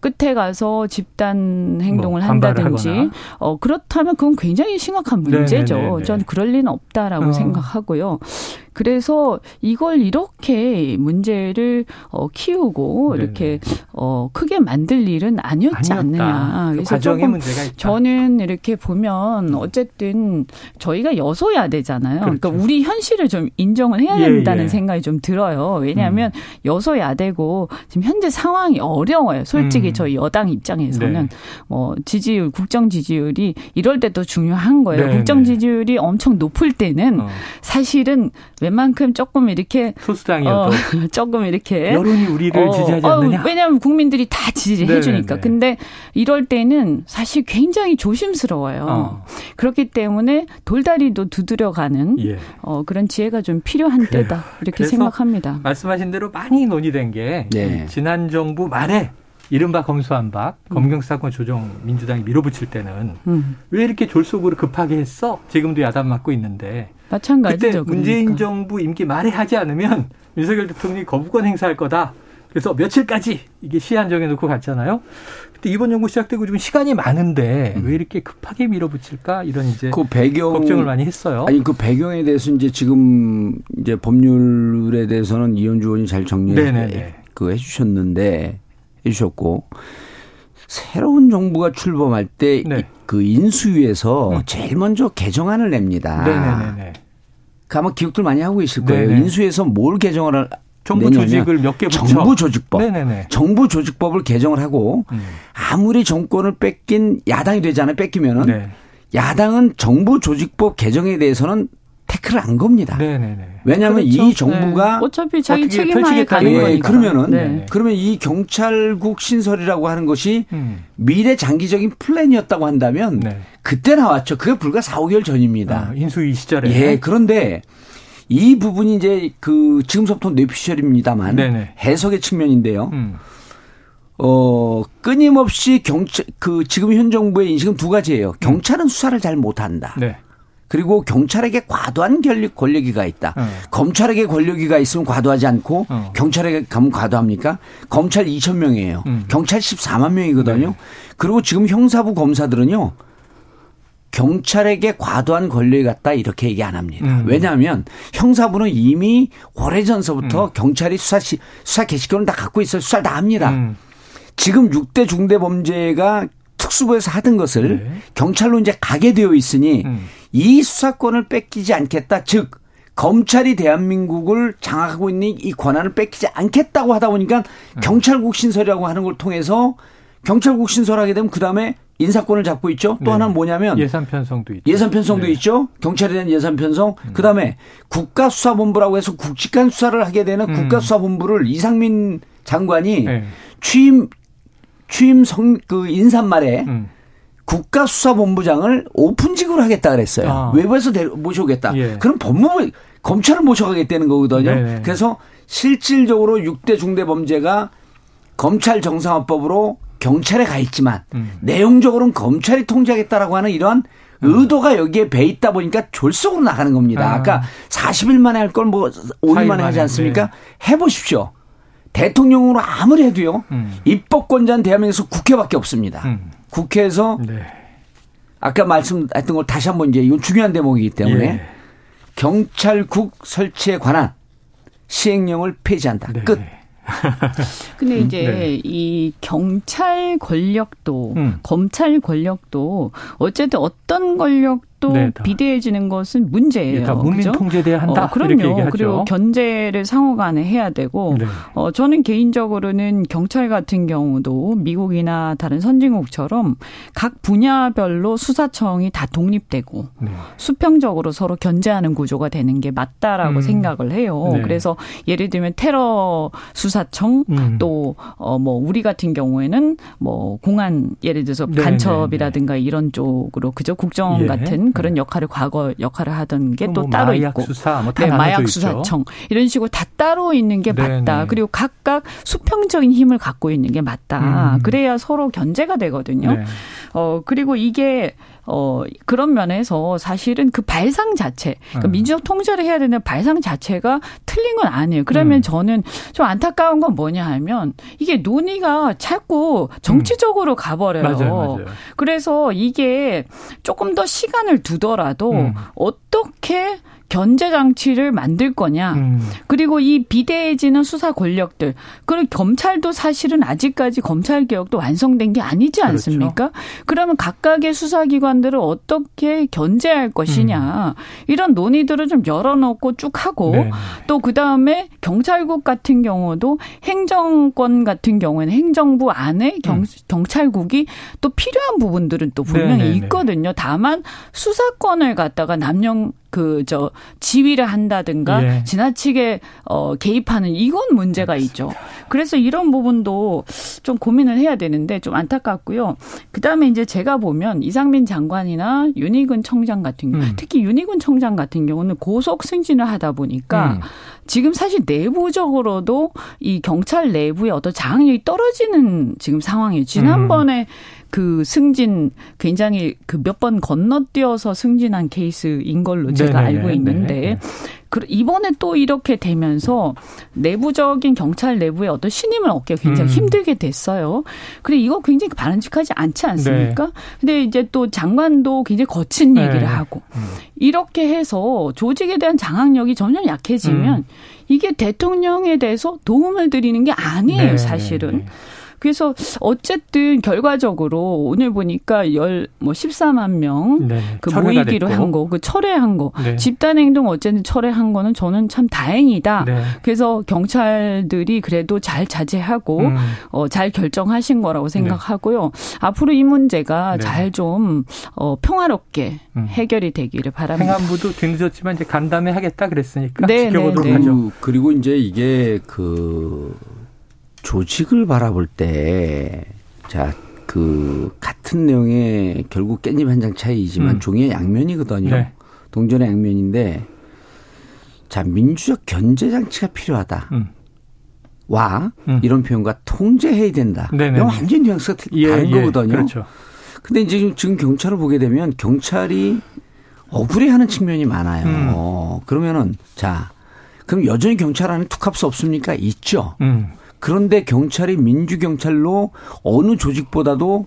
끝에 가서 집단 행동을 뭐, 한다든지 그렇다면 그건 굉장히 심각한 문제죠. 네네네네. 전 그럴 리는 없다라고 생각하고요. 그래서 이걸 이렇게 문제를 키우고 네네. 이렇게 크게 만들 일은 아니었지 않느냐. 그래서 과정에 문제가 있다. 저는 이렇게 보면 어쨌든 저희가 여소야 되잖아요. 그렇죠. 그러니까 우리 현실을 좀 인정을 해야 된다는 생각이 좀 들어요. 왜냐하면 여소야 되고 지금 현재 상황이 어려워요. 솔직히 저희 여당 입장에서는 네. 지지율, 국정 지지율이 이럴 때 또 중요한 거예요. 네, 국정 지지율이 엄청 높을 때는 사실은 웬만큼 조금 이렇게 소수당이어도 조금 이렇게 여론이 우리를 지지하지 않느냐. 왜냐하면 국민들이 다 지지를 해주니까. 근데 이럴 때는 사실 굉장히 조심스러워요. 그렇기 때문에 돌다리도 두드려가는 그런 지혜가 좀 필요한 그래요. 때다 이렇게 생각합니다. 말씀하신 대로 많이 논의된 게 네. 지난 정부 말에 이른바 검수완박, 검경수사권 조정 민주당이 밀어붙일 때는 왜 이렇게 졸속으로 급하게 했어? 지금도 야단 맞고 있는데. 마찬가지죠. 그때 문재인 그러니까. 정부 임기 말에 하지 않으면 윤석열 대통령이 거부권 행사할 거다. 그래서 며칠까지 이게 시한 정해놓고 갔잖아요. 그때 이번 정부 시작되고 지금 시간이 많은데 왜 이렇게 급하게 밀어붙일까? 이런 이제 그 배경, 걱정을 많이 했어요. 아니 그 배경에 대해서 이제 지금 이제 법률에 대해서는 이현주 의원이 잘 정리해 그 해주셨는데. 해주셨고 새로운 정부가 출범할 때 그 인수위에서 제일 먼저 개정안을 냅니다. 네네네. 아마 기억들 많이 하고 계실 거예요. 네네. 인수위에서 뭘 개정을 정부 조직을 몇 개 붙여. 정부조직법. 네네네. 정부조직법을 개정을 하고 아무리 정권을 뺏긴 야당이 되잖아요. 뺏기면은. 네. 야당은 정부조직법 개정에 대해서는 태클을 안 겁니다. 네네네. 왜냐하면 그렇죠. 이 정부가 네. 어차피 자기 책임하에 가는 거니까. 네. 그러면은 네. 그러면 이 경찰국 신설이라고 하는 것이 미래 장기적인 플랜이었다고 한다면 네. 그때 나왔죠. 그게 불과 4, 5개월 전입니다. 아, 인수위 시절에. 예. 그런데 이 부분이 이제 그 지금서부터 뇌피셜입니다만 네네. 해석의 측면인데요. 끊임없이 경찰 그 지금 현 정부의 인식은 두 가지예요. 경찰은 수사를 잘 못한다. 네. 그리고 경찰에게 과도한 권력이가 있다. 검찰에게 권력이가 있으면 과도하지 않고 경찰에게 가면 과도합니까? 검찰 2천 명이에요. 경찰 14만 명이거든요. 네. 그리고 지금 형사부 검사들은요. 경찰에게 과도한 권력이 같다 이렇게 얘기 안 합니다. 왜냐하면 형사부는 이미 오래전서부터 경찰이 수사 개시권을 다 갖고 있어요. 수사를 다 합니다. 지금 6대 중대범죄가 특수부에서 하던 것을 네. 경찰로 이제 가게 되어 있으니 이 수사권을 뺏기지 않겠다. 즉 검찰이 대한민국을 장악하고 있는 이 권한을 뺏기지 않겠다고 하다 보니까 경찰국 신설이라고 하는 걸 통해서 경찰국 신설하게 되면 그다음에 인사권을 잡고 있죠. 또 네. 하나는 뭐냐면 예산 편성도 있죠. 네. 있죠. 경찰에 대한 예산 편성. 그다음에 국가수사본부라고 해서 국직간 수사를 하게 되는 국가수사본부를 이상민 장관이 네. 취임 인사말에 국가수사본부장을 오픈직으로 하겠다 그랬어요. 아. 외부에서 모셔오겠다. 예. 그럼 법무부 검찰을 모셔가겠다는 거거든요. 네네. 그래서 실질적으로 6대 중대범죄가 검찰 정상화법으로 경찰에 가 있지만 내용적으로는 검찰이 통제하겠다라고 하는 이러한 의도가 여기에 배 있다 보니까 졸속으로 나가는 겁니다. 아까 40일 만에 할 걸 뭐 5일 만에 하지 않습니까? 네. 해보십시오. 대통령으로 아무리 해도요. 입법권자는 대한민국에서 국회밖에 없습니다. 국회에서 네. 아까 말씀했던 걸 다시 한번 이제 이건 중요한 대목이기 때문에 예. 경찰국 설치에 관한 시행령을 폐지한다. 네. 끝. 근데 이제 네. 이 경찰 권력도 검찰 권력도 어쨌든 어떤 권력도 네, 비대해지는 것은 문제예요. 예, 다 문민 통제돼야 한다. 그럼요. 이렇게 얘기하죠. 그리고 견제를 상호간에 해야 되고 네. 저는 개인적으로는 경찰 같은 경우도 미국이나 다른 선진국처럼 각 분야별로 수사청이 다 독립되고 네. 수평적으로 서로 견제하는 구조가 되는 게 맞다라고 생각을 해요. 네. 그래서 예를 들면 테러 수사청 또 뭐 우리 같은 경우에는 뭐 공안 예를 들어서 네, 간첩이라든가 네, 네. 이런 쪽으로 그죠 국정 예. 같은 그런 역할을 과거 역할을 하던 게 또 뭐 따로 마약 있고 수사, 뭐 네, 마약 수사청 있죠. 이런 식으로 다 따로 있는 게 네, 맞다. 네. 그리고 각각 수평적인 힘을 갖고 있는 게 맞다. 그래야 서로 견제가 되거든요. 네. 그리고 이게 그런 면에서 사실은 그 발상 자체, 그러니까 민주적 통제를 해야 되는 발상 자체가 틀린 건 아니에요. 그러면 저는 좀 안타까운 건 뭐냐 하면 이게 논의가 자꾸 정치적으로 가버려요. 맞아요, 맞아요. 그래서 이게 조금 더 시간을 두더라도 어떻게 견제 장치를 만들 거냐. 그리고 이 비대해지는 수사 권력들. 그리고 검찰도 사실은 아직까지 검찰 개혁도 완성된 게 아니지 않습니까? 그렇죠. 그러면 각각의 수사기관들을 어떻게 견제할 것이냐. 이런 논의들을 좀 열어놓고 쭉 하고 네네. 또 그다음에 경찰국 같은 경우도 행정권 같은 경우에는 행정부 안에 경찰국이 또 필요한 부분들은 또 분명히 네네네. 있거든요. 다만 수사권을 갖다가 남용 그저 지휘를 한다든가 예. 지나치게 개입하는 이건 문제가 그렇습니다. 있죠. 그래서 이런 부분도 좀 고민을 해야 되는데 좀 안타깝고요. 그다음에 이제 제가 보면 이상민 장관이나 윤희근 청장 같은 경우 특히 윤희근 청장 같은 경우는 고속 승진을 하다 보니까 지금 사실 내부적으로도 이 경찰 내부의 어떤 장악력이 떨어지는 지금 상황이에요. 지난번에 그 승진 굉장히 그 몇 번 건너뛰어서 승진한 케이스인 걸로 제가 네네네, 알고 있는데 네네. 이번에 또 이렇게 되면서 내부적인 경찰 내부의 어떤 신임을 얻기가 굉장히 힘들게 됐어요. 그리고 이거 굉장히 바람직하지 않지 않습니까? 네. 근데 이제 또 장관도 굉장히 거친 얘기를 네. 하고 이렇게 해서 조직에 대한 장악력이 점점 약해지면 이게 대통령에 대해서 도움을 드리는 게 아니에요, 네. 사실은. 그래서 어쨌든 결과적으로 오늘 보니까 14만 명 그 모이기로 한 거, 그 철회한 거, 네. 집단행동 어쨌든 철회한 거는 저는 참 다행이다. 네. 그래서 경찰들이 그래도 잘 자제하고 잘 결정하신 거라고 생각하고요. 네. 앞으로 이 문제가 네. 잘 좀 평화롭게 해결이 되기를 바랍니다. 행안부도 뒤늦었지만 이제 간담회 하겠다 그랬으니까 네, 지켜보도록 네, 네. 하죠. 그리고 이제 이게 그 조직을 바라볼 때 자, 그 같은 내용의 결국 깻잎 한 장 차이지만 종이의 양면이거든요. 네. 동전의 양면인데 자, 민주적 견제 장치가 필요하다. 와 이런 표현과 통제해야 된다. 네네. 완전 뉘앙스가 다른 거거든요. 그렇죠. 근데 이제 지금 경찰을 보게 되면 경찰이 억울해하는 측면이 많아요. 그러면은 자 그럼 여전히 경찰 안에 툭 할 수 없습니까? 있죠. 그런데 경찰이 민주경찰로 어느 조직보다도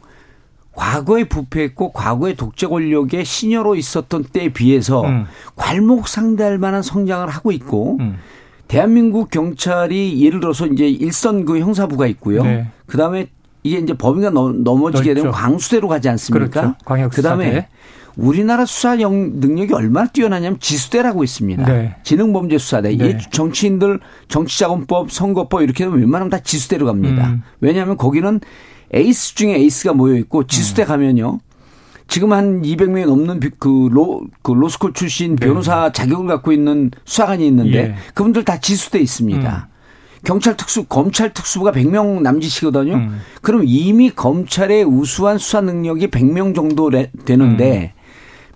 과거에 부패했고 과거의 독재 권력의 신여로 있었던 때에 비해서 괄목상대할 만한 성장을 하고 있고 대한민국 경찰이 예를 들어서 이제 일선 그 형사부가 있고요. 네. 그 다음에 이게 이제 범위가 넘어지게 되면 광수대로 가지 않습니까? 그렇죠. 그 다음에 우리나라 수사 능력이 얼마나 뛰어나냐면 지수대라고 있습니다. 네. 지능범죄수사대. 네. 정치인들 정치자금법, 선거법 이렇게 되면 웬만하면 다 지수대로 갑니다. 왜냐하면 거기는 에이스 중에 에이스가 모여 있고 지수대 가면요. 지금 한 200명이 넘는 그 로스쿨 출신 변호사 네. 자격을 갖고 있는 수사관이 있는데 예. 그분들 다 지수대에 있습니다. 경찰 특수, 검찰 특수부가 100명 남짓이거든요. 그럼 이미 검찰의 우수한 수사 능력이 100명 정도 되는데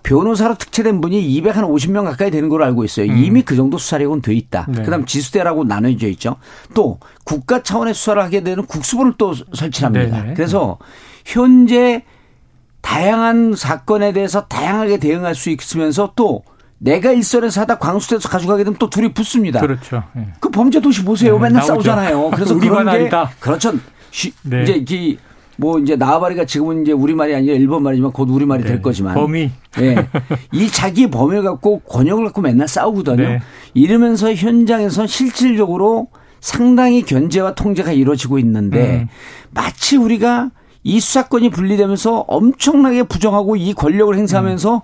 변호사로 특채된 분이 250명 가까이 되는 걸로 알고 있어요. 이미 그 정도 수사력은 돼 있다. 네. 그다음 지수대라고 나눠져 있죠. 또 국가 차원의 수사를 하게 되는 국수부를 또 설치합니다. 네네. 그래서 현재 다양한 사건에 대해서 다양하게 대응할 수 있으면서 또 내가 일선에서 하다 광수대에서 가져가게 되면 또 둘이 붙습니다. 그렇죠. 예. 그 범죄 도시 보세요. 네, 맨날 나오죠. 싸우잖아요. 그래서 그런 게 그렇죠. 네. 이제 뭐 이제 나와바리가 지금은 이제 우리 말이 아니라 일본 말이지만 곧 우리 말이 네. 될 거지만 범위. 예. 이 자기 범위를 갖고 권역을 갖고 맨날 싸우거든요. 네. 이러면서 현장에서 실질적으로 상당히 견제와 통제가 이루어지고 있는데 마치 우리가 이 수사권이 분리되면서 엄청나게 부정하고 이 권력을 행사하면서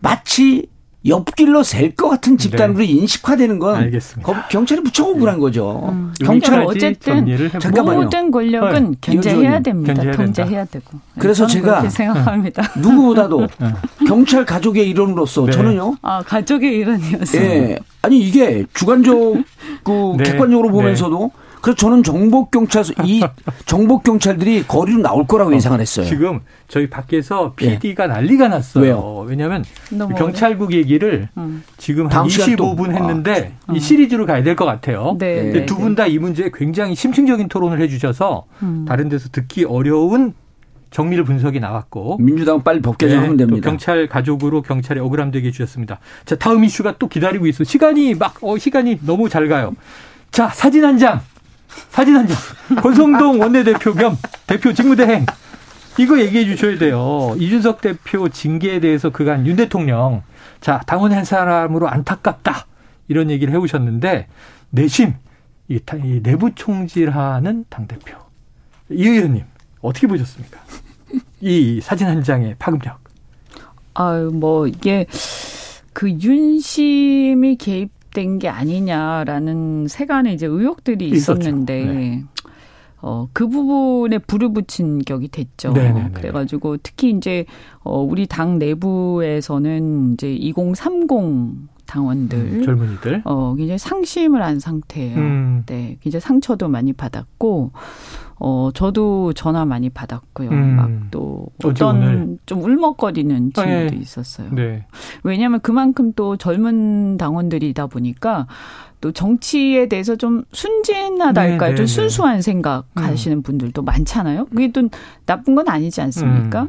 마치 옆길로 셀 것 같은 집단으로 네. 인식화되는 건 알겠습니다. 경찰이 무척 억울한 거죠. 경찰은 어쨌든 모든 권력은 견제해야 됩니다. 견제해야 되고. 그래서 제가 생각합니다. 누구보다도 경찰 가족의 일원으로서 네. 저는요. 아 가족의 일원이었어요. 네. 아니 이게 주관적 네. 객관적으로 보면서도 네. 그래서 저는 정복 경찰들이 거리로 나올 거라고 예상을 했어요. 지금 저희 밖에서 PD가 네. 난리가 났어요. 왜요? 왜냐하면 경찰국 얘기를 지금 한 25분 했는데 이 시리즈로 가야 될 것 같아요. 네. 두 분 다 이 문제에 굉장히 심층적인 토론을 해 주셔서 다른 데서 듣기 어려운 정밀 분석이 나왔고. 민주당은 빨리 법 개정하면 네, 됩니다. 경찰 가족으로 경찰의 억울함 되게 해주셨습니다. 자, 다음 이슈가 또 기다리고 있어요. 시간이 너무 잘 가요. 자, 사진 한 장. 권성동 원내대표 겸 대표 직무대행. 이거 얘기해 주셔야 돼요. 이준석 대표 징계에 대해서 그간 윤 대통령. 자, 당원 한 사람으로 안타깝다. 이런 얘기를 해오셨는데, 내심, 이 내부 총질하는 당대표. 이 의원님, 어떻게 보셨습니까? 이 사진 한 장의 파급력. 아유, 이게, 윤심이 개입 된 게 아니냐라는 세간의 이제 의혹들이 있었는데 네. 그 부분에 불을 붙인 격이 됐죠. 네네네. 그래가지고 특히 이제 우리 당 내부에서는 이제 2030 당원들 젊은이들 굉장히 상심을 한 상태예요. 네, 굉장히 상처도 많이 받았고. 저도 전화 많이 받았고요. 막 또 어떤 좀 울먹거리는 친구도 있었어요. 네. 왜냐하면 그만큼 또 젊은 당원들이다 보니까 또 정치에 대해서 좀 순진하다 할까요? 좀 순수한 생각하시는 분들도 많잖아요. 그게 또 나쁜 건 아니지 않습니까?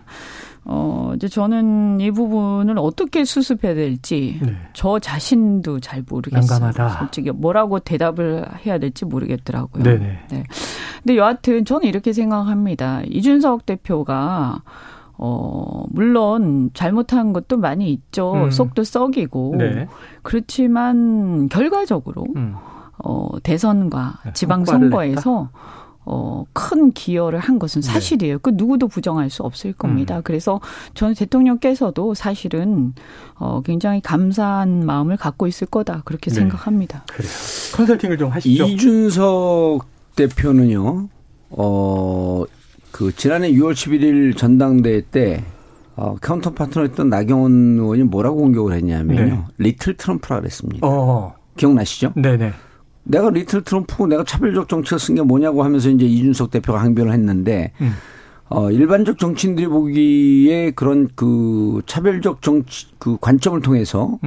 이제 저는 이 부분을 어떻게 수습해야 될지 네. 저 자신도 잘 모르겠어요. 난감하다. 솔직히 뭐라고 대답을 해야 될지 모르겠더라고요. 네네. 네. 근데 여하튼 저는 이렇게 생각합니다. 이준석 대표가 물론 잘못한 것도 많이 있죠. 속도 썩이고 네. 그렇지만 결과적으로 대선과 지방선거에서 큰 기여를 한 것은 사실이에요. 네. 그 누구도 부정할 수 없을 겁니다. 그래서 저는 대통령께서도 사실은 굉장히 감사한 마음을 갖고 있을 거다 그렇게 생각합니다. 그래요. 컨설팅을 좀 하시죠. 이준석 대표는요. 그 지난해 6월 11일 전당대회 때 카운터 파트너였던 나경원 의원이 뭐라고 공격을 했냐면요. 네. 리틀 트럼프라 그랬습니다. 기억나시죠? 네네. 내가 리틀 트럼프고 내가 차별적 정책을 쓴 게 뭐냐고 하면서 이제 이준석 대표가 항변을 했는데 일반적 정치인들이 보기에 그런 그 차별적 정치 그 관점을 통해서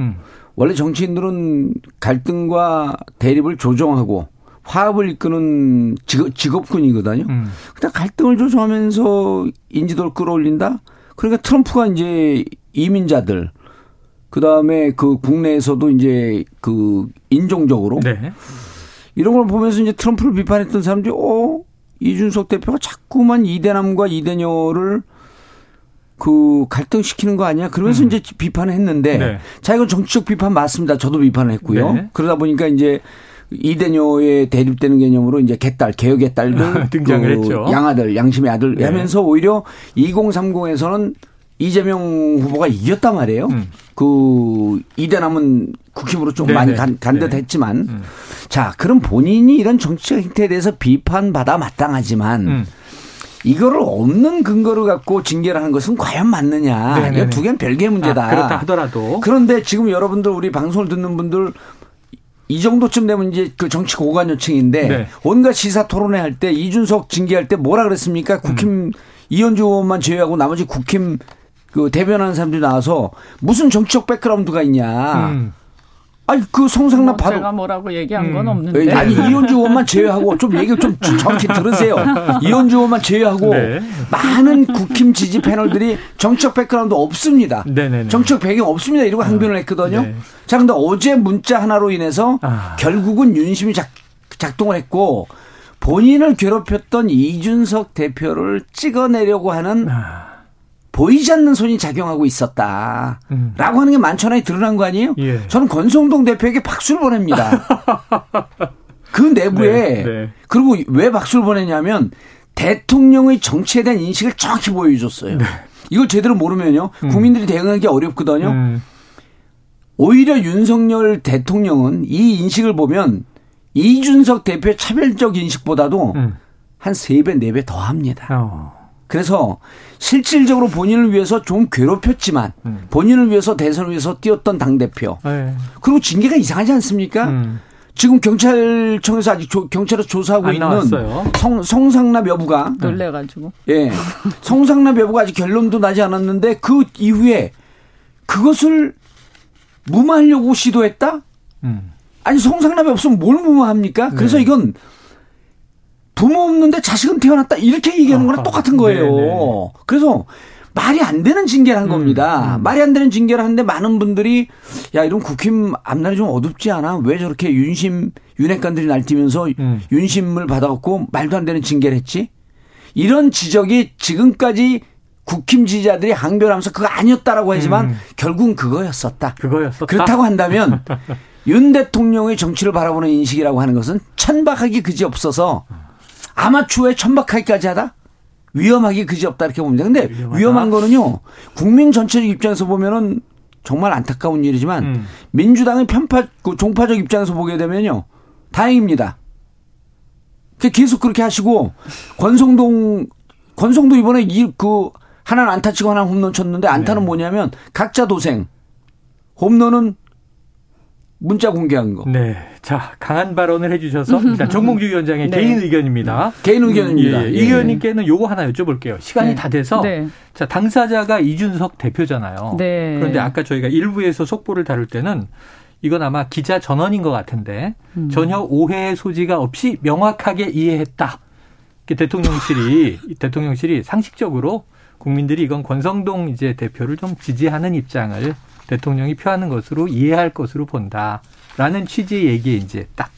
원래 정치인들은 갈등과 대립을 조정하고 화합을 이끄는 직업군이거든요. 근데 갈등을 조정하면서 인지도를 끌어올린다. 그러니까 트럼프가 이제 이민자들 그다음에 그 국내에서도 이제 그 인종적으로 네. 이런 걸 보면서 이제 트럼프를 비판했던 사람들이 이준석 대표가 자꾸만 이대남과 이대녀를 그 갈등시키는 거 아니야? 그러면서 이제 비판을 했는데 네. 자 이건 정치적 비판 맞습니다. 저도 비판을 했고요. 네. 그러다 보니까 이제 이대녀에 대립되는 개념으로 이제 개딸, 개혁의 딸들 등장을 했죠. 양아들, 양심의 아들 네. 하면서 오히려 2030에서는 이재명 후보가 이겼다 말이에요. 그 이대남은 국힘으로 좀 네네. 많이 간 듯 했지만 자 그럼 본인이 이런 정치적 행태에 대해서 비판받아 마땅하지만 이거를 없는 근거를 갖고 징계를 하는 것은 과연 맞느냐. 이 두 개는 별개의 문제다. 그렇다 하더라도. 그런데 지금 여러분들 우리 방송을 듣는 분들 이 정도쯤 되면 이제 그 정치 고관 요청인데 네. 온갖 시사 토론회 할 때 이준석 징계할 때 뭐라 그랬습니까? 국힘 이현주 의원만 제외하고 나머지 국힘 그 대변하는 사람들이 나와서 무슨 정치적 백그라운드가 있냐. 아니 그 성상납 봐도 제가 뭐라고 얘기한 건 없는데. 아니 이현주 의원만 제외하고 좀 얘기를 좀 정확히 들으세요. 이현주 의원만 제외하고 네. 많은 국힘 지지 패널들이 정치적 백그라운드 없습니다. 네네네. 정치적 배경 없습니다. 이러고 항변을 했거든요. 네. 자 근데 어제 문자 하나로 인해서 결국은 윤심이 작동을 했고 본인을 괴롭혔던 이준석 대표를 찍어내려고 하는 보이지 않는 손이 작용하고 있었다라고 하는 게 만천하에 드러난 거 아니에요? 예. 저는 권성동 대표에게 박수를 보냅니다. 그 내부에 그리고 왜 박수를 보내냐면 대통령의 정치에 대한 인식을 정확히 보여줬어요. 네. 이걸 제대로 모르면요. 국민들이 대응하기 어렵거든요. 오히려 윤석열 대통령은 이 인식을 보면 이준석 대표의 차별적 인식보다도 한 3배, 4배 더 합니다. 그래서 실질적으로 본인을 위해서 좀 괴롭혔지만 본인을 위해서 대선을 위해서 뛰었던 당대표. 그리고 징계가 이상하지 않습니까? 지금 경찰청에서 아직 경찰에서 조사하고 있는 나왔어요. 성상납 여부가. 놀래가지고. 예. 성상납 여부가 아직 결론도 나지 않았는데 그 이후에 그것을 무마하려고 시도했다? 아니 성상납이 없으면 뭘 무마합니까? 그래서 이건 부모 없는데 자식은 태어났다 이렇게 얘기하는 거랑 똑같은 거예요. 네네. 그래서 말이 안 되는 징계를 한 겁니다. 말이 안 되는 징계를 하는데 많은 분들이 야 이런 국힘 앞날이 좀 어둡지 않아? 왜 저렇게 윤핵관들이 날뛰면서 윤심을 받아갖고 말도 안 되는 징계를 했지? 이런 지적이 지금까지 국힘 지지자들이 항변하면서 그거 아니었다라고 하지만 결국은 그거였었다. 그거였었다. 그렇다고 한다면 윤 대통령의 정치를 바라보는 인식이라고 하는 것은 천박하기 그지없어서 아마추어에 천박하기까지 하다? 위험하기 그지없다 이렇게 봅니다. 근데 위험한 거는요. 국민 전체적 입장에서 보면은 정말 안타까운 일이지만 민주당의 종파적 입장에서 보게 되면요. 다행입니다. 계속 그렇게 하시고 권성동 이번에 하나는 안타 치고 하나는 홈런 쳤는데 안타는 뭐냐면 각자 도생. 홈런은 문자 공개한 거. 네. 자, 강한 발언을 해 주셔서 일단 정봉주 위원장의 개인 의견입니다. 개인 의견입니다. 의원님께는 요거 하나 여쭤볼게요. 시간이 다 돼서. 자, 당사자가 이준석 대표잖아요. 네. 그런데 아까 저희가 일부에서 속보를 다룰 때는 이건 아마 기자 전원인 것 같은데 전혀 오해의 소지가 없이 명확하게 이해했다. 대통령실이 상식적으로 국민들이 이건 권성동 이제 대표를 좀 지지하는 입장을 대통령이 표하는 것으로 이해할 것으로 본다라는 취지의 얘기에 이제 딱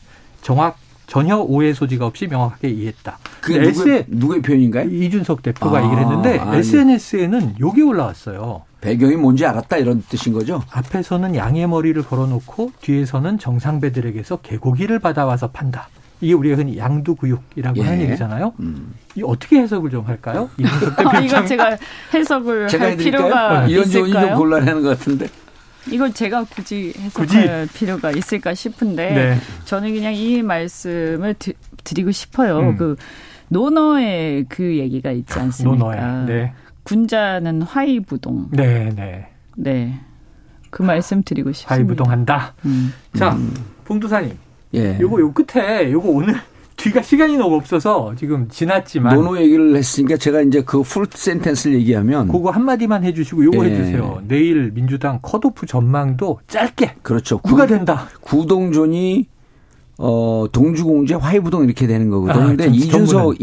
전혀 오해 소지가 없이 명확하게 이해했다. 그게 누구의 표현인가요? 이준석 대표가 얘기를 했는데 SNS에는 욕이 올라왔어요. 배경이 뭔지 알았다 이런 뜻인 거죠? 앞에서는 양의 머리를 걸어놓고 뒤에서는 정상배들에게서 개고기를 받아와서 판다. 이게 우리가 흔히 양두구육이라고 하는 얘기잖아요. 이 어떻게 해석을 좀 할까요? 이거 제가 해석을 제가 할 필요가 있을까요? 이현주 좀 곤란해하는 것 같은데. 이걸 제가 굳이 해석할 필요가 있을까 싶은데 네. 저는 그냥 이 말씀을 드리고 싶어요. 그 노노의 그 얘기가 있지 않습니까? 네. 군자는 화이부동. 네, 네, 네. 그 말씀 드리고 싶습니다. 화이부동한다. 자, 봉두사님. 예. 요거 끝에 요거 오늘 뒤가 시간이 너무 없어서 지금 지났지만 노노 얘기를 했으니까 제가 이제 그 풀 센텐스를 얘기하면 그거 한 마디만 해주시고 요거 예. 해주세요. 내일 민주당 컷오프 전망도 짧게. 그렇죠. 구가 된다. 구동존이 동주공제 화이부동 이렇게 되는 거거든요. 그런데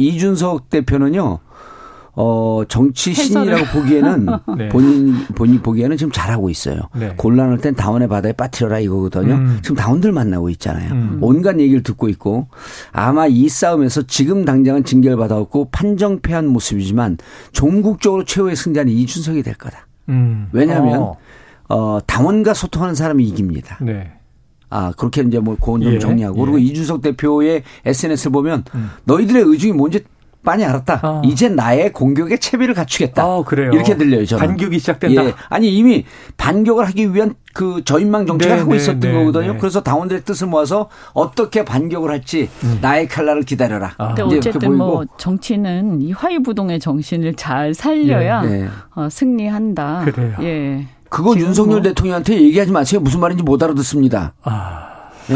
이준석 대표는요. 정치 신이라고 보기에는 네. 본인 보기에는 지금 잘하고 있어요. 네. 곤란할 땐 다원의 바다에 빠뜨려라 이거거든요. 지금 다원들 만나고 있잖아요. 온갖 얘기를 듣고 있고 아마 이 싸움에서 지금 당장은 징계를 받아왔고 판정패한 모습이지만 종국적으로 최후의 승자는 이준석이 될 거다. 왜냐하면 당원과 소통하는 사람이 이깁니다. 네. 아, 그렇게 이제 뭐 고언 좀 정리하고 그리고 이준석 대표의 SNS를 보면 너희들의 의중이 뭔지 많이 알았다. 이제 나의 공격에 채비를 갖추겠다. 그래요. 이렇게 들려요. 저는. 반격이 시작된다. 예. 아니 이미 반격을 하기 위한 그 저인망 정책을 하고 있었던 거거든요. 그래서 당원들의 뜻을 모아서 어떻게 반격을 할지 나의 칼날을 기다려라. 근데 어쨌든 뭐 정치는 이 화이부동의 정신을 잘 살려야 승리한다. 그래요. 예. 그거 윤석열 대통령한테 얘기하지 마세요. 무슨 말인지 못 알아듣습니다. 예?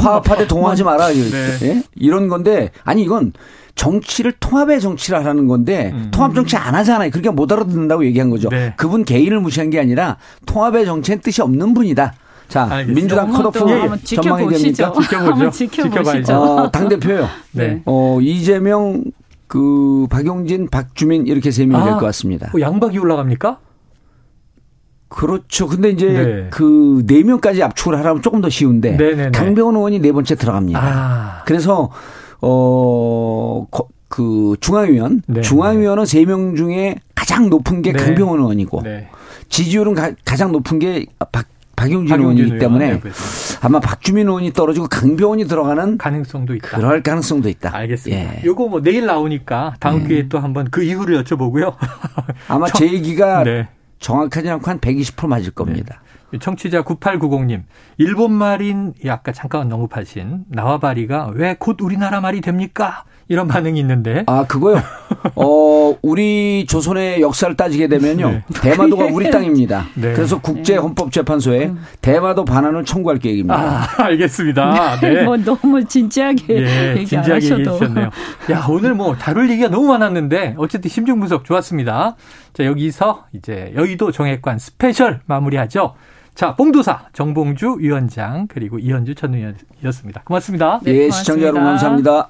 화합하되 동화하지 마라. 예? 이런 건데 아니 이건 정치를 통합의 정치를 하라는 건데 통합 정치 안 하잖아요. 그러니까 못 알아듣는다고 얘기한 거죠. 네. 그분 개인을 무시한 게 아니라 통합의 정치엔 뜻이 없는 분이다. 자, 알겠습니다. 민주당 컷오프 전망이 됩니까? 지켜보죠. 지켜봐야죠. 당대표요. 네. 이재명, 박용진, 박주민 이렇게 세 명이 될 것 같습니다. 양박이 올라갑니까? 그렇죠. 근데 이제 그 4명까지 압축을 하라면 조금 더 쉬운데 강병원 의원이 4번째 들어갑니다. 그래서 그 중앙위원. 중앙위원은 3명 중에 가장 높은 게 강병원 의원이고 지지율은 가장 높은 게 박용진 의원이기 때문에 아마 박주민 의원이 떨어지고 강병원이 들어가는 가능성도 있다. 그럴 가능성도 있다. 알겠습니다. 예. 요거 뭐 내일 나오니까 다음 기회에 또 한번 그 이후를 여쭤보고요. 아마 제 얘기가 정확하지 않고 한 120% 맞을 겁니다. 청취자 9890님. 일본 말인 아까 잠깐 언급하신 나와바리가 왜 곧 우리나라 말이 됩니까? 이런 반응이 있는데. 그거요? 우리 조선의 역사를 따지게 되면요. 대마도가 우리 땅입니다. 그래서 국제헌법재판소에 대마도 반환을 청구할 계획입니다. 알겠습니다. 네. 뭐 너무 진지하게 얘기 안 하셔도. 야, 오늘 뭐 다룰 얘기가 너무 많았는데 어쨌든 심층 분석 좋았습니다. 자, 여기서 이제 여의도 정액관 스페셜 마무리하죠. 자, 봉도사 정봉주 위원장 그리고 이현주 전 의원이었습니다. 고맙습니다. 네, 고맙습니다. 시청자 여러분 감사합니다.